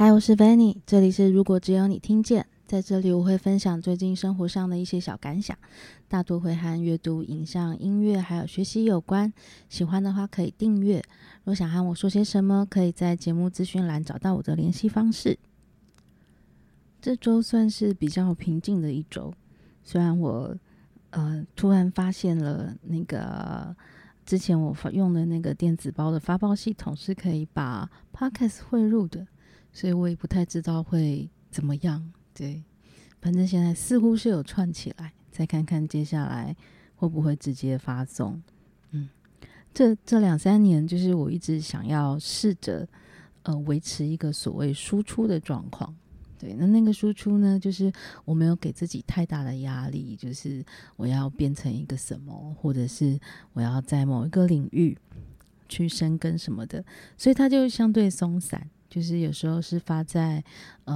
嗨，我是 Venny， 这里是如果只有你听见。在这里我会分享最近生活上的一些小感想，大多会和阅读、影像、音乐还有学习有关。喜欢的话可以订阅，若想和我说些什么，可以在节目资讯栏找到我的联系方式。这周算是比较平静的一周，虽然我突然发现了那个之前我用的那个电子包的发包系统是可以把 podcast 汇入的，所以我也不太知道会怎么样。对，反正现在似乎是有串起来，再看看接下来会不会直接发送。这2-3年就是我一直想要试着维持一个所谓输出的状况。对，那个输出呢，就是我没有给自己太大的压力，就是我要变成一个什么，或者是我要在某一个领域去深耕什么的，所以它就相对松散。就是有时候是发在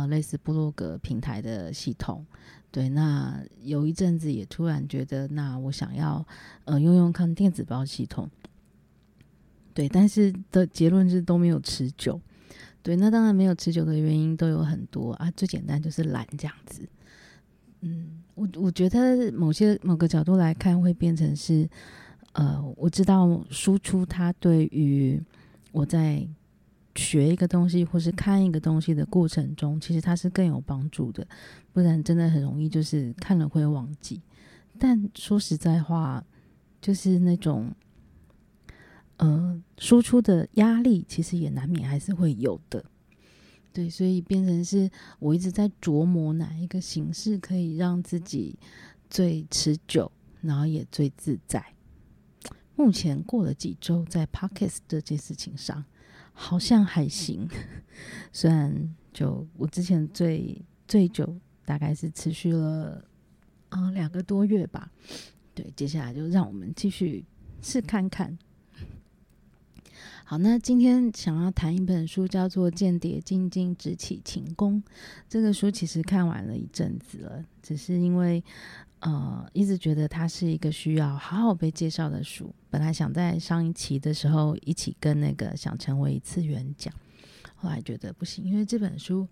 类似部落格平台的系统。对，那有一阵子也突然觉得，那我想要用看电子报系统。对，但是的结论是都没有持久。对，那当然没有持久的原因都有很多啊，最简单就是懒这样子。我觉得某个角度来看，会变成是我知道输出它对于我在学一个东西或是看一个东西的过程中，其实它是更有帮助的，不然真的很容易就是看了会忘记。但说实在话，就是那种输出的压力其实也难免还是会有的。对，所以变成是我一直在琢磨哪一个形式可以让自己最持久，然后也最自在。目前过了几周，在 Podcast 这件事情上好像还行，虽然就我之前最久大概是持续了2个多月吧。对，接下来就让我们继续试看看。好，那今天想要谈一本书，叫做《间谍静静执起琴弓》。这个书其实看完了一阵子了，只是因为一直觉得它是一个需要好好被介绍的书。本来想在上一期的时候一起跟那个想成为一次元讲，后来觉得不行，因为这本书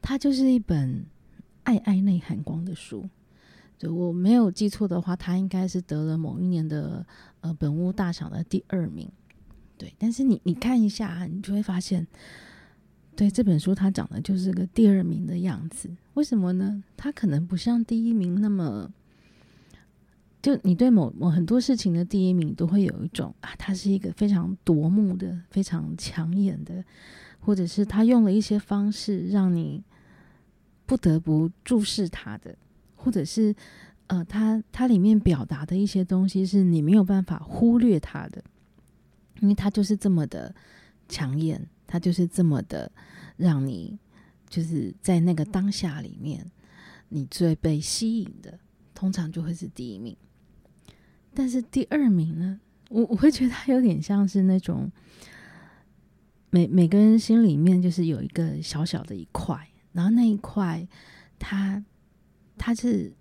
它就是一本爱内涵光的书。对，我没有记错的话，它应该是得了某一年的本屋大赏的第2名。对，但是你看一下，你就会发现，对，这本书它讲的就是个第2名的样子。为什么呢？它可能不像第1名那么，就你对某很多事情的第1名都会有一种它是一个非常夺目的、非常抢眼的，或者是它用了一些方式让你不得不注视它的，或者是它里面表达的一些东西是你没有办法忽略它的。因为它就是这么的抢眼，它就是这么的让你就是在那个当下里面你最被吸引的，通常就会是第1名。但是第2名呢，我会觉得它有点像是那种每个人心里面就是有一个小小的一块，然后那一块它是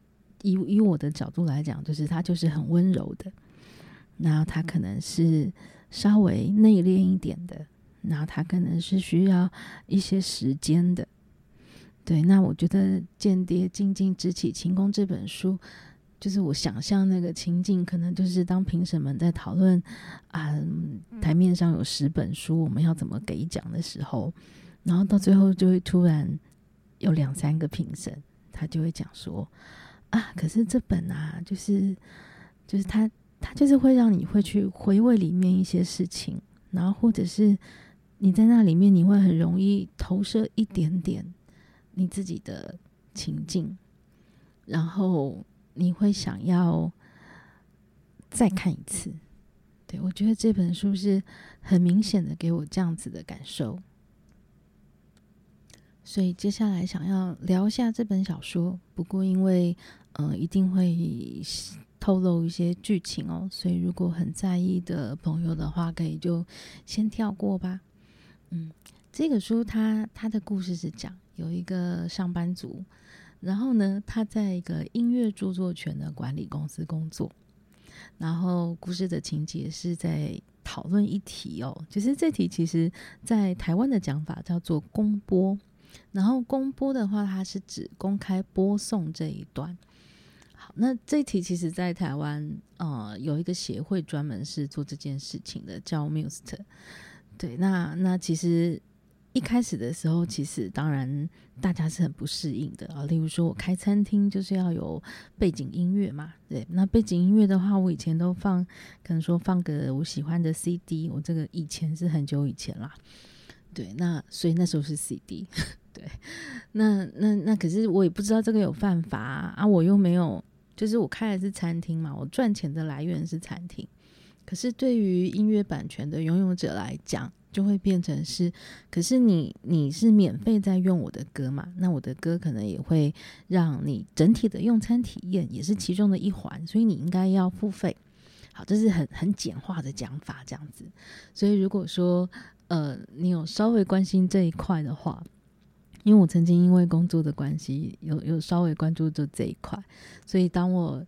以我的角度来讲，就是它就是很温柔的，然后它可能是稍微内敛一点的，然后它可能是需要一些时间的。对，那我觉得《间谍静静执起琴弓》这本书，就是我想象那个情境，可能就是当评审们在讨论台面上有10本书，我们要怎么给奖的时候，然后到最后就会突然有2-3个评审，他就会讲说可是这本就是它就是会让你会去回味里面一些事情，然后或者是你在那里面你会很容易投射一点点你自己的情境，然后你会想要再看一次。对，我觉得这本书是很明显的给我这样子的感受，所以接下来想要聊一下这本小说。不过因为一定会透露一些剧情哦，所以如果很在意的朋友的话，可以就先跳过吧。这个书它的故事是讲有一个上班族，然后呢他在一个音乐著作权的管理公司工作，然后故事的情节是在讨论一题哦，就是这题其实在台湾的讲法叫做公播，然后公播的话，它是指公开播送这一段。好，那这题其实在台湾有一个协会专门是做这件事情的，叫 Must。 对，那其实一开始的时候，其实当然大家是很不适应的啊。例如说我开餐厅就是要有背景音乐嘛，对，那背景音乐的话，我以前都放，可能说放个我喜欢的 CD， 我这个以前是很久以前啦，对，那所以那时候是 CD， 对，那可是我也不知道这个有犯法啊，我又没有，就是我开的是餐厅嘛，我赚钱的来源是餐厅，可是对于音乐版权的拥有者来讲，就会变成是，可是你是免费在用我的歌嘛，那我的歌可能也会让你整体的用餐体验也是其中的一环，所以你应该要付费。好，这是很简化的讲法这样子。所以如果说你有稍微关心这一块的话，因为我曾经因为工作的关系有稍微关注做这一块，所以当我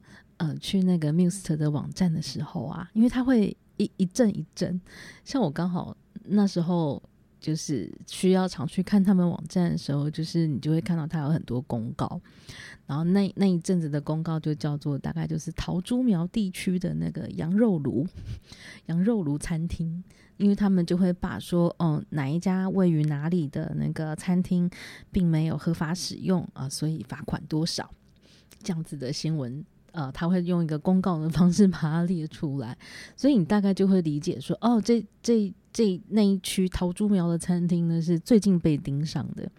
去那个 Muse 的网站的时候啊，因为它会一阵一阵，像我刚好那时候就是需要常去看他们网站的时候，就是你就会看到他有很多公告，然后那一阵子的公告就叫做大概就是桃竹苗地区的那个羊肉炉餐厅，因为他们就会把说哪一家位于哪里的那个餐厅并没有合法使用啊，所以罚款多少这样子的新闻，他会用一个公告的方式把它列出来，所以你大概就会理解说，哦，这那一区桃竹苗的餐厅呢是最近被盯上的。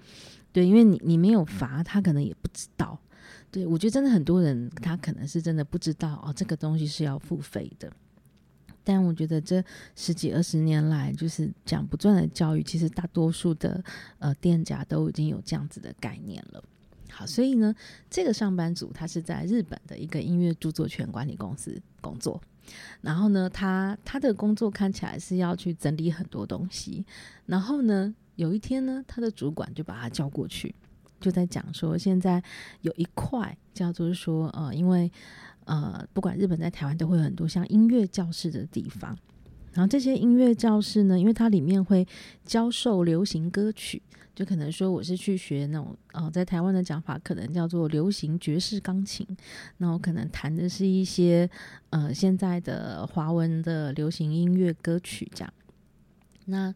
对，因为你没有罚，他可能也不知道。对，我觉得真的很多人他可能是真的不知道哦，这个东西是要付费的。但我觉得这10几20年来，就是讲不赚的教育，其实大多数的店家都已经有这样子的概念了。好，所以呢，这个上班族他是在日本的一个音乐著作权管理公司工作，然后呢，他的工作看起来是要去整理很多东西，然后呢，有一天呢，他的主管就把他叫过去，就在讲说，现在有一块叫做说，因为不管日本在台湾都会有很多像音乐教室的地方，然后这些音乐教室呢，因为它里面会教授流行歌曲。就可能说我是去学那种在台湾的讲法可能叫做流行爵士钢琴，那我可能弹的是一些现在的华文的流行音乐歌曲这样。那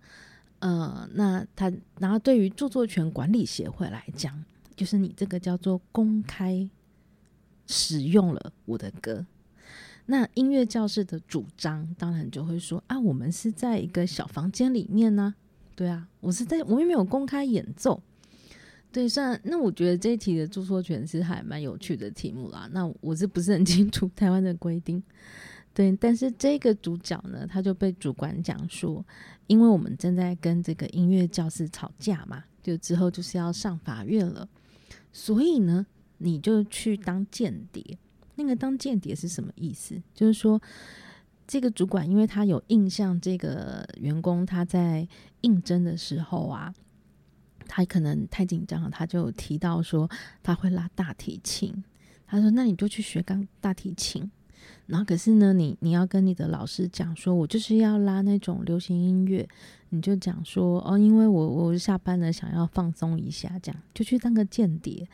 他然后对于著作权管理协会来讲，就是你这个叫做公开使用了我的歌。那音乐教室的主张当然就会说啊，我们是在一个小房间里面呢，对啊，我又没有公开演奏。对，那我觉得这一题的著作权是还蛮有趣的题目啦，那我是不是很清楚台湾的规定。对，但是这个主角呢，他就被主管讲说，因为我们正在跟这个音乐教室吵架嘛，就之后就是要上法院了，所以呢你就去当间谍。那个当间谍是什么意思，就是说这个主管因为他有印象这个员工他在应征的时候啊，他可能太紧张了，他就有提到说他会拉大提琴，他说那你就去学大提琴，然后可是呢你要跟你的老师讲说我就是要拉那种流行音乐，你就讲说哦，因为我下班了想要放松一下这样，就去当个间谍。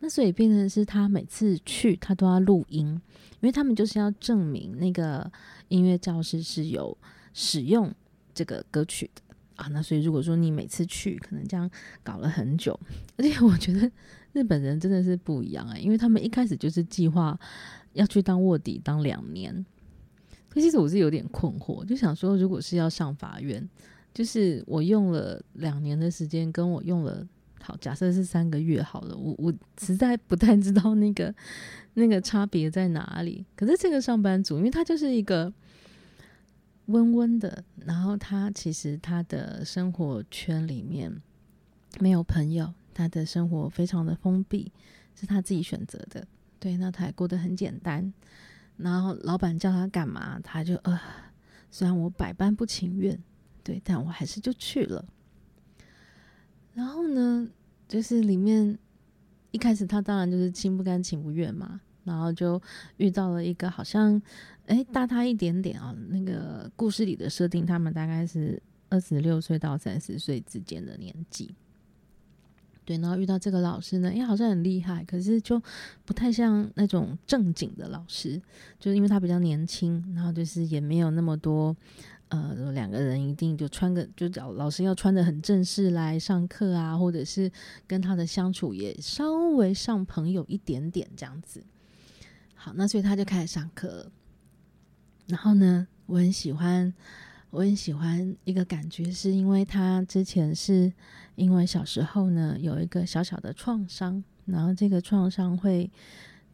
那所以变成是他每次去他都要录音，因为他们就是要证明那个音乐教室是有使用这个歌曲的啊。那所以如果说你每次去可能这样搞了很久，而且我觉得日本人真的是不一样，因为他们一开始就是计划要去当卧底当2年，可其实我是有点困惑，就想说如果是要上法院，就是我用了2年的时间跟我用了好，假设是3个月好了，我实在不太知道那个差别在哪里。可是这个上班族，因为他就是一个温温的，然后他其实他的生活圈里面没有朋友，他的生活非常的封闭，是他自己选择的。对，那他也过得很简单。然后老板叫他干嘛，他就虽然我百般不情愿，对，但我还是就去了。然后呢，就是里面一开始他当然就是心不甘情不愿嘛，然后就遇到了一个好像大他一点点啊，那个故事里的设定他们大概是26岁到30岁之间的年纪。对，然后遇到这个老师呢，好像很厉害，可是就不太像那种正经的老师，就是因为他比较年轻，然后就是也没有那么多两个人一定就穿个就老师要穿得很正式来上课啊，或者是跟他的相处也稍微像朋友一点点这样子。好，那所以他就开始上课了。然后呢，我很喜欢一个感觉，是因为他之前是因为小时候呢有一个小小的创伤，然后这个创伤会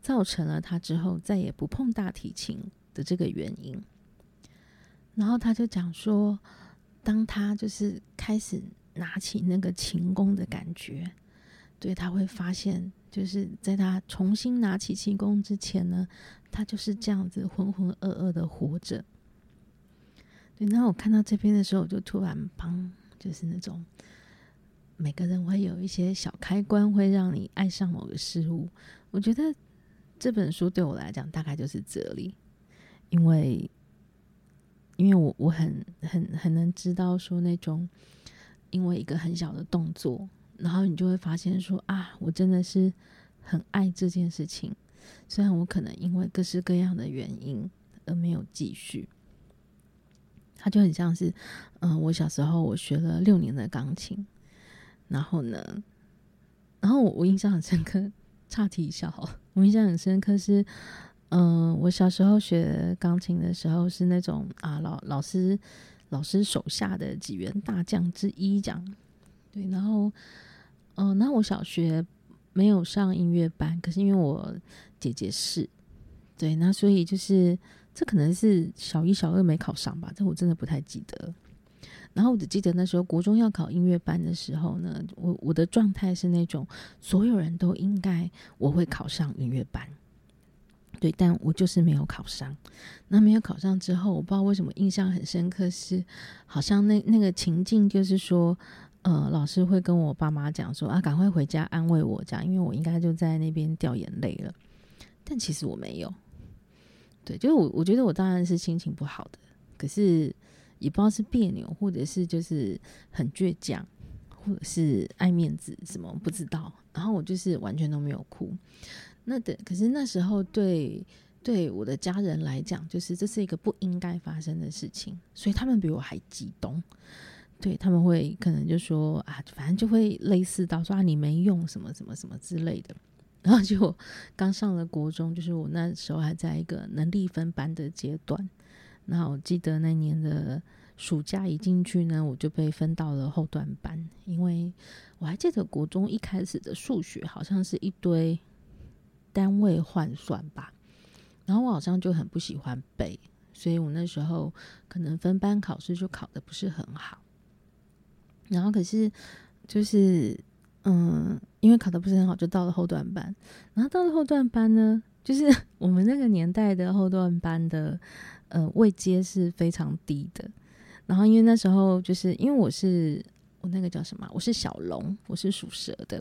造成了他之后再也不碰大提琴的这个原因。然后他就讲说，当他就是开始拿起那个琴弓的感觉，对，他会发现就是在他重新拿起琴弓之前呢，他就是这样子浑浑噩噩的活着。对，然后我看到这边的时候，我就突然帮，就是那种每个人会有一些小开关，会让你爱上某个事物。我觉得这本书对我来讲大概就是这里，因为我很能知道说那种，因为一个很小的动作，然后你就会发现说啊，我真的是很爱这件事情，虽然我可能因为各式各样的原因而没有继续。它就很像是，我小时候我学了6年的钢琴，然后我印象很深刻，岔题一下好了，我印象很深刻是。我小时候学钢琴的时候是那种老师手下的几员大将之一这样。对，然后那我小学没有上音乐班，可是因为我姐姐是，对，那所以就是这可能是小一小二没考上吧，这我真的不太记得。然后我只记得那时候国中要考音乐班的时候呢，我的状态是那种所有人都应该我会考上音乐班。对，但我就是没有考上。那没有考上之后，我不知道为什么印象很深刻是，好像那个情境就是说，老师会跟我爸妈讲说啊，赶快回家安慰我这样，因为我应该就在那边掉眼泪了。但其实我没有。对，就是我觉得我当然是心情不好的，可是也不知道是别扭，或者是就是很倔强，或者是爱面子什么不知道。然后我就是完全都没有哭。可是那时候对我的家人来讲，就是这是一个不应该发生的事情，所以他们比我还激动。对，他们会可能就说啊，反正就会类似到说啊你没用什么什么什么之类的。然后就刚上了国中，就是我那时候还在一个能力分班的阶段。那我记得那年的暑假一进去呢，我就被分到了后段班，因为我还记得国中一开始的数学好像是一堆单位换算吧，然后我好像就很不喜欢背，所以我那时候可能分班考试就考得不是很好。然后可是就是因为考得不是很好，就到了后段班。然后到了后段班呢，就是我们那个年代的后段班的位阶是非常低的。然后因为那时候就是因为我那个叫什么，我是小龙，我是属蛇的，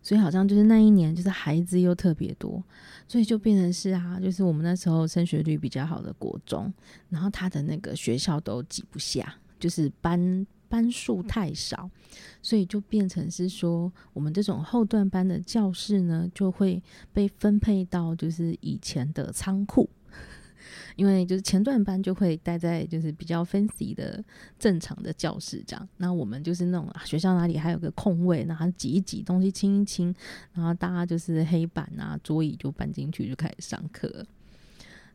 所以好像就是那一年就是孩子又特别多，所以就变成是就是我们那时候升学率比较好的国中，然后他的那个学校都挤不下，就是班数太少，所以就变成是说我们这种后段班的教室呢，就会被分配到就是以前的仓库。因为就是前段班就会待在就是比较 fancy 的正常的教室这样，那我们就是那种学校哪里还有个空位，然后挤一挤东西清一清，然后大家就是黑板啊桌椅就搬进去就开始上课了。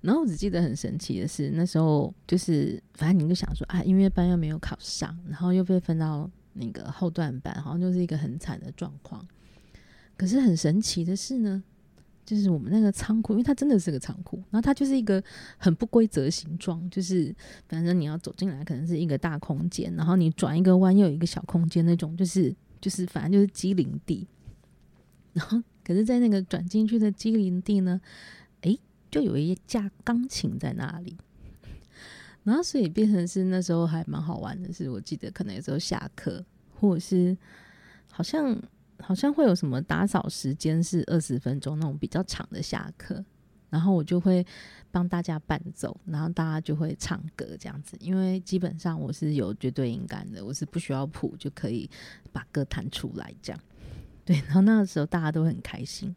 然后我只记得很神奇的是，那时候就是反正你就想说音乐班又没有考上，然后又被分到那个后段班，好像就是一个很惨的状况。可是很神奇的是呢，就是我们那个仓库，因为它真的是个仓库，然后它就是一个很不规则形状，就是反正你要走进来可能是一个大空间，然后你转一个弯又有一个小空间，那种就是反正就是畸零地。然后可是在那个转进去的畸零地呢，就有一架钢琴在那里。然后所以变成是那时候还蛮好玩的是，我记得可能有时候下课或者是好像会有什么打扫时间是20分钟那种比较长的下课，然后我就会帮大家伴奏，然后大家就会唱歌这样子。因为基本上我是有绝对音感的，我是不需要谱就可以把歌弹出来这样。对，然后那个时候大家都很开心，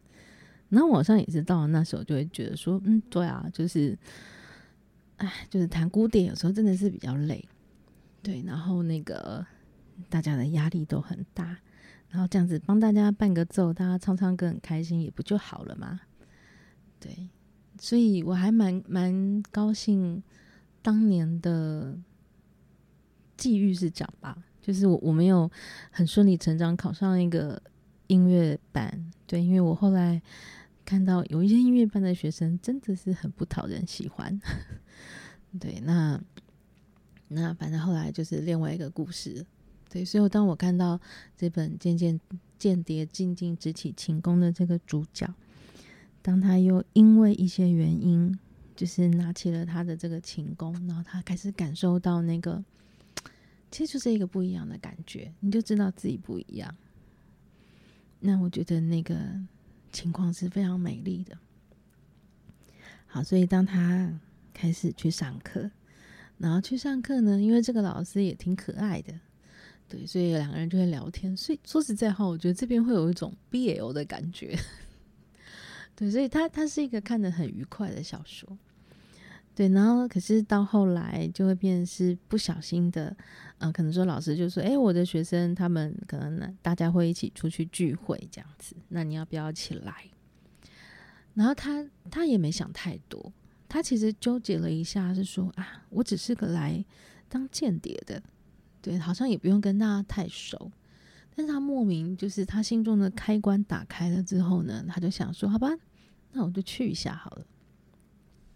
然后我好像也是到了那时候就会觉得说，嗯，对啊，就是哎，就是弹古典有时候真的是比较累，对，然后那个大家的压力都很大，然后这样子帮大家伴个奏，大家唱唱歌很开心也不就好了嘛，对，所以我还蛮高兴当年的际遇是这样吧，就是我没有很顺理成章考上一个音乐班，对，因为我后来看到有一些音乐班的学生真的是很不讨人喜欢对，那反正后来就是另外一个故事，对，所以当我看到这本间谍静静执起琴弓的这个主角，当他又因为一些原因就是拿起了他的这个琴弓，然后他开始感受到那个其实就是一个不一样的感觉，你就知道自己不一样，那我觉得那个情况是非常美丽的。好，所以当他开始去上课，然后去上课呢，因为这个老师也挺可爱的，对，所以两个人就会聊天，所以说实在话我觉得这边会有一种 BL 的感觉对，所以他是一个看得很愉快的小说，对，然后可是到后来就会变成是不小心的，可能说老师就说，哎，我的学生他们可能大家会一起出去聚会这样子，那你要不要一起来？然后他也没想太多，他其实纠结了一下是说，啊，我只是个来当间谍的，对，好像也不用跟大家太熟，但是他莫名就是他心中的开关打开了之后呢，他就想说，好吧，那我就去一下好了。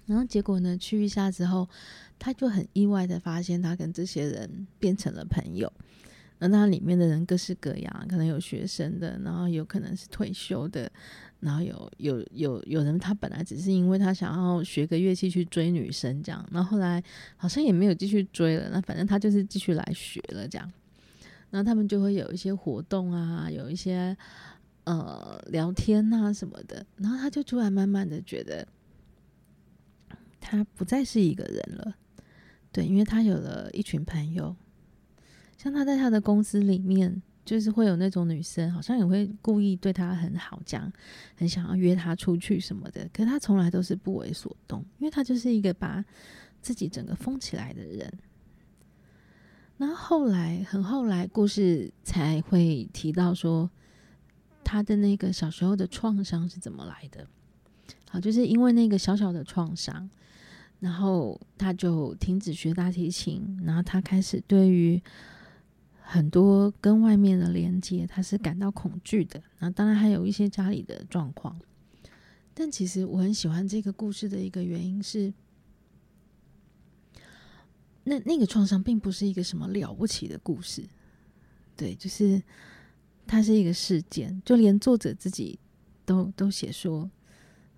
然后结果呢，去一下之后他就很意外的发现他跟这些人变成了朋友，那他里面的人各式各样，可能有学生的，然后有可能是退休的，然后有人他本来只是因为他想要学个乐器去追女生这样，然后后来好像也没有继续追了，那反正他就是继续来学了这样，然后他们就会有一些活动啊，有一些聊天啊什么的，然后他就突然慢慢的觉得他不再是一个人了，对，因为他有了一群朋友，像他在他的公司里面就是会有那种女生好像也会故意对他很好，这样很想要约他出去什么的，可是他从来都是不为所动，因为他就是一个把自己整个封起来的人。然后后来故事才会提到说他的那个小时候的创伤是怎么来的，好，就是因为那个小小的创伤，然后他就停止学大提琴，然后他开始对于很多跟外面的连接他是感到恐惧的，然后当然还有一些家里的状况。但其实我很喜欢这个故事的一个原因是，那个创伤并不是一个什么了不起的故事，对，就是它是一个事件，就连作者自己都写说，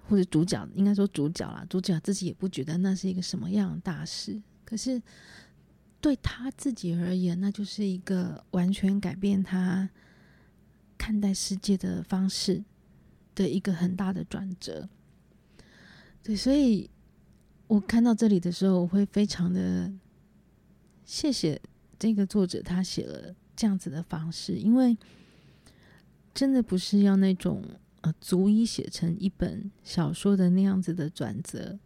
或者主角应该说主角啦，主角自己也不觉得那是一个什么样的大事，可是对他自己而言，那就是一个完全改变他看待世界的方式的一个很大的转折。对，所以我看到这里的时候，我会非常的谢谢这个作者他写了这样子的方式，因为真的不是要那种足以写成一本小说的那样子的转折，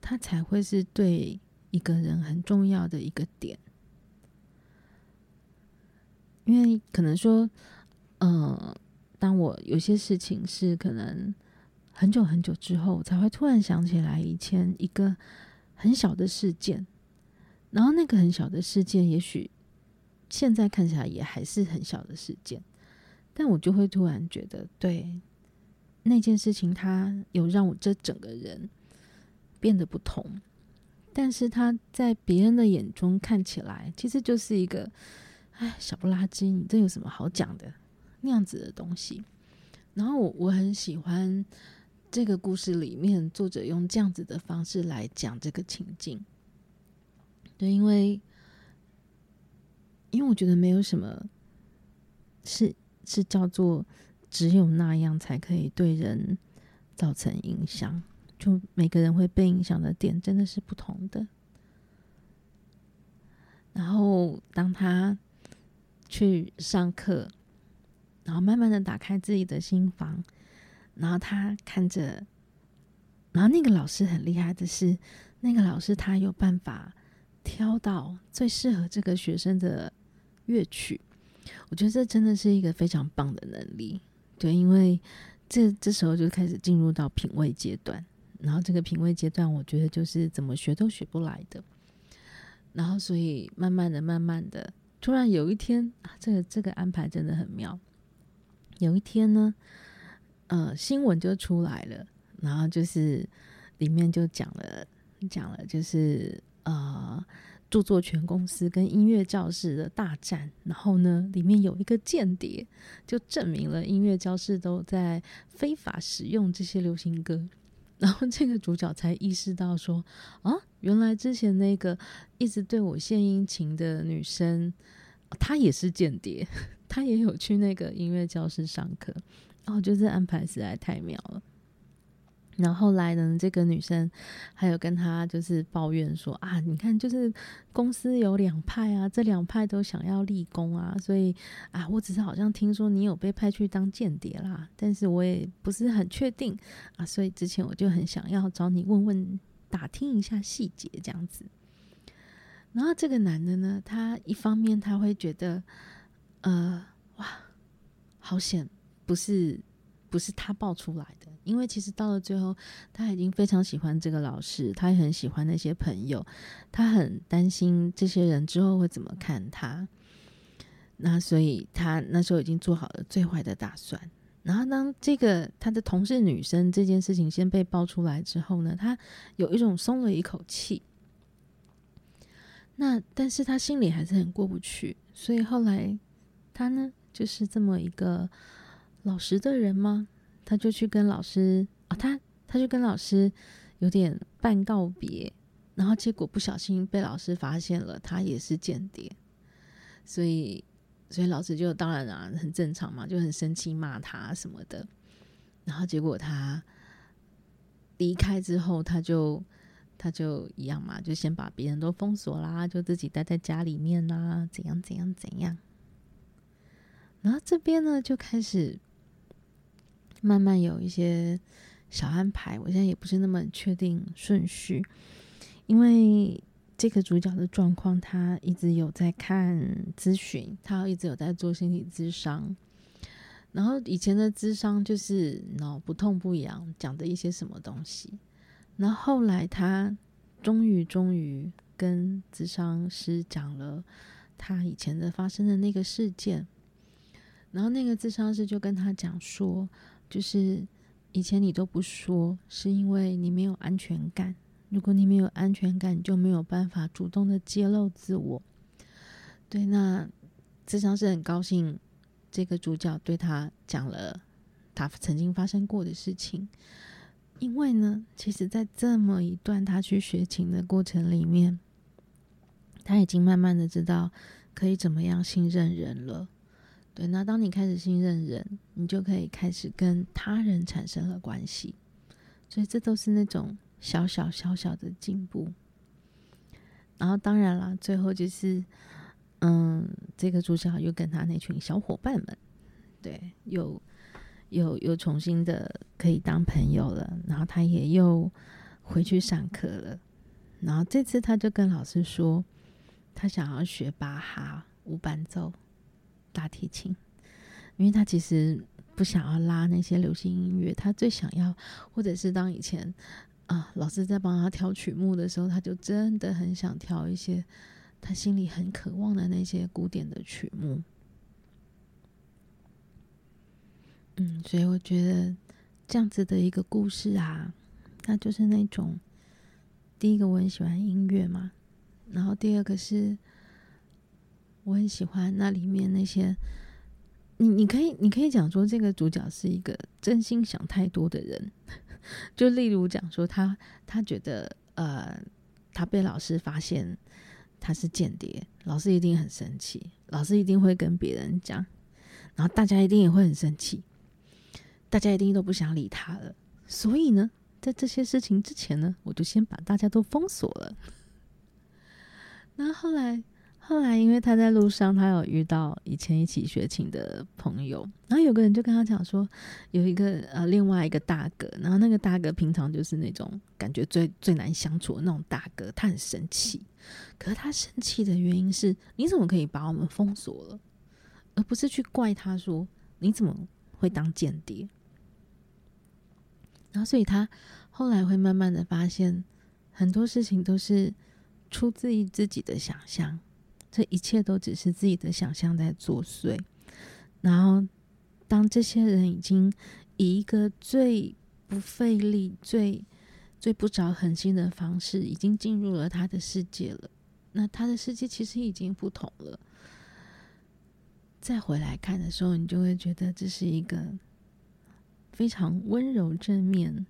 它才会是对一个人很重要的一个点。因为可能说当我有些事情是可能很久很久之后才会突然想起来以前一个很小的事件，然后那个很小的事件也许现在看起来也还是很小的事件，但我就会突然觉得，对，那件事情它有让我这整个人变得不同，但是它在别人的眼中看起来其实就是一个，哎，小不拉几，你这有什么好讲的那样子的东西。然后我很喜欢这个故事里面作者用这样子的方式来讲这个情境，对，因为我觉得没有什么是叫做只有那样才可以对人造成影响，就每个人会被影响的点真的是不同的。然后当他去上课，然后慢慢的打开自己的心房，然后他看着，然后那个老师很厉害的是，那个老师他有办法挑到最适合这个学生的乐曲，我觉得这真的是一个非常棒的能力。对，因为这时候就开始进入到品味阶段，然后这个品味阶段我觉得就是怎么学都学不来的，然后所以慢慢的突然有一天啊，这个安排真的很妙。有一天呢新闻就出来了，然后就是里面就讲了就是著作权公司跟音乐教室的大战，然后呢里面有一个间谍就证明了音乐教室都在非法使用这些流行歌，然后这个主角才意识到说啊，原来之前那个一直对我献殷勤的女生她也是间谍，她也有去那个音乐教室上课。我觉得这安排实在太妙了。然后后来呢，这个女生还有跟她就是抱怨说啊，你看就是公司有两派啊，这两派都想要立功啊，所以啊，我只是好像听说你有被派去当间谍啦，但是我也不是很确定啊，所以之前我就很想要找你问打听一下细节这样子。然后这个男的呢，他一方面他会觉得哇，好险不是他爆出来的，因为其实到了最后他已经非常喜欢这个老师，他也很喜欢那些朋友，他很担心这些人之后会怎么看他，那所以他那时候已经做好了最坏的打算。然后当这个他的同事女生这件事情先被爆出来之后呢，他有一种松了一口气，那但是他心里还是很过不去，所以后来他呢就是这么一个老实的人吗？他就去跟老师他就跟老师有点半告别，然后结果不小心被老师发现了他也是间谍，所以老师就当然啊很正常嘛，就很生气骂他什么的。然后结果他离开之后，他就一样嘛，就先把别人都封锁啦，就自己待在家里面啦，怎样。然后这边呢就开始慢慢有一些小安排，我现在也不是那么确定顺序，因为这个主角的状况他一直有在看咨询，他一直有在做心理咨商，然后以前的咨商就是不痛不痒讲的一些什么东西，然后后来他终于跟咨商师讲了他以前的发生的那个事件，然后那个咨商师就跟他讲说，就是以前你都不说是因为你没有安全感，如果你没有安全感，你就没有办法主动的揭露自我。对，那咨商师很高兴这个主角对他讲了他曾经发生过的事情，因为呢其实在这么一段他去学琴的过程里面，他已经慢慢的知道可以怎么样信任人了。对，那当你开始信任人，你就可以开始跟他人产生了关系，所以这都是那种小小的进步。然后当然啦，最后就是这个主角又跟他那群小伙伴们，对，又重新的可以当朋友了，然后他也又回去上课了。然后这次他就跟老师说他想要学巴哈无伴奏大提琴，因为他其实不想要拉那些流行音乐，他最想要，或者是当以前老师在帮他挑曲目的时候，他就真的很想挑一些他心里很渴望的那些古典的曲目。所以我觉得这样子的一个故事啊，它就是那种，第一个我很喜欢音乐嘛，然后第二个是我很喜欢那里面那些，你可以讲说这个主角是一个真心想太多的人，就例如讲说他觉得他被老师发现他是间谍，老师一定很生气，老师一定会跟别人讲，然后大家一定也会很生气，大家一定都不想理他了，所以呢在这些事情之前呢，我就先把大家都封锁了。那后来后来因为他在路上他有遇到以前一起学琴的朋友，然后有个人就跟他讲说有一个另外一个大哥，然后那个大哥平常就是那种感觉最难相处的那种大哥，他很生气，可是他生气的原因是你怎么可以把我们封锁了，而不是去怪他说你怎么会当间谍。然后所以他后来会慢慢的发现很多事情都是出自于自己的想象，这一切都只是自己的想象在作祟。然后当这些人已经以一个最不费力最不着痕迹的方式已经进入了他的世界了，那他的世界其实已经不同了，再回来看的时候你就会觉得这是一个非常温柔正面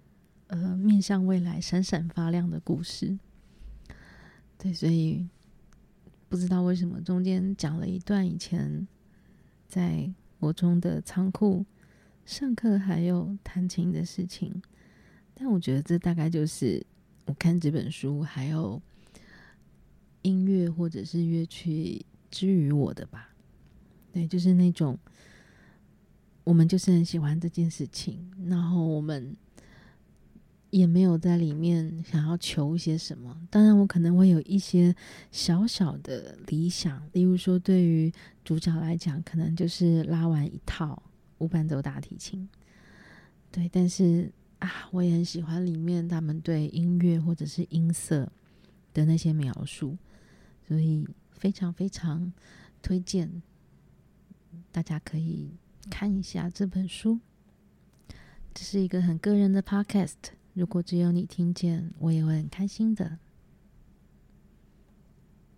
面向未来闪闪发亮的故事。对，所以不知道为什么中间讲了一段以前在国中的仓库上课还有弹琴的事情，但我觉得这大概就是我看这本书还有音乐或者是乐曲之于我的吧。对，就是那种我们就是很喜欢这件事情，然后我们也没有在里面想要求一些什么。当然我可能会有一些小小的理想，例如说对于主角来讲可能就是拉完一套无伴奏大提琴。对，但是我也很喜欢里面他们对音乐或者是音色的那些描述，所以非常非常推荐大家可以看一下这本书。这是一个很个人的 podcast， 如果只有你听见我也会很开心的。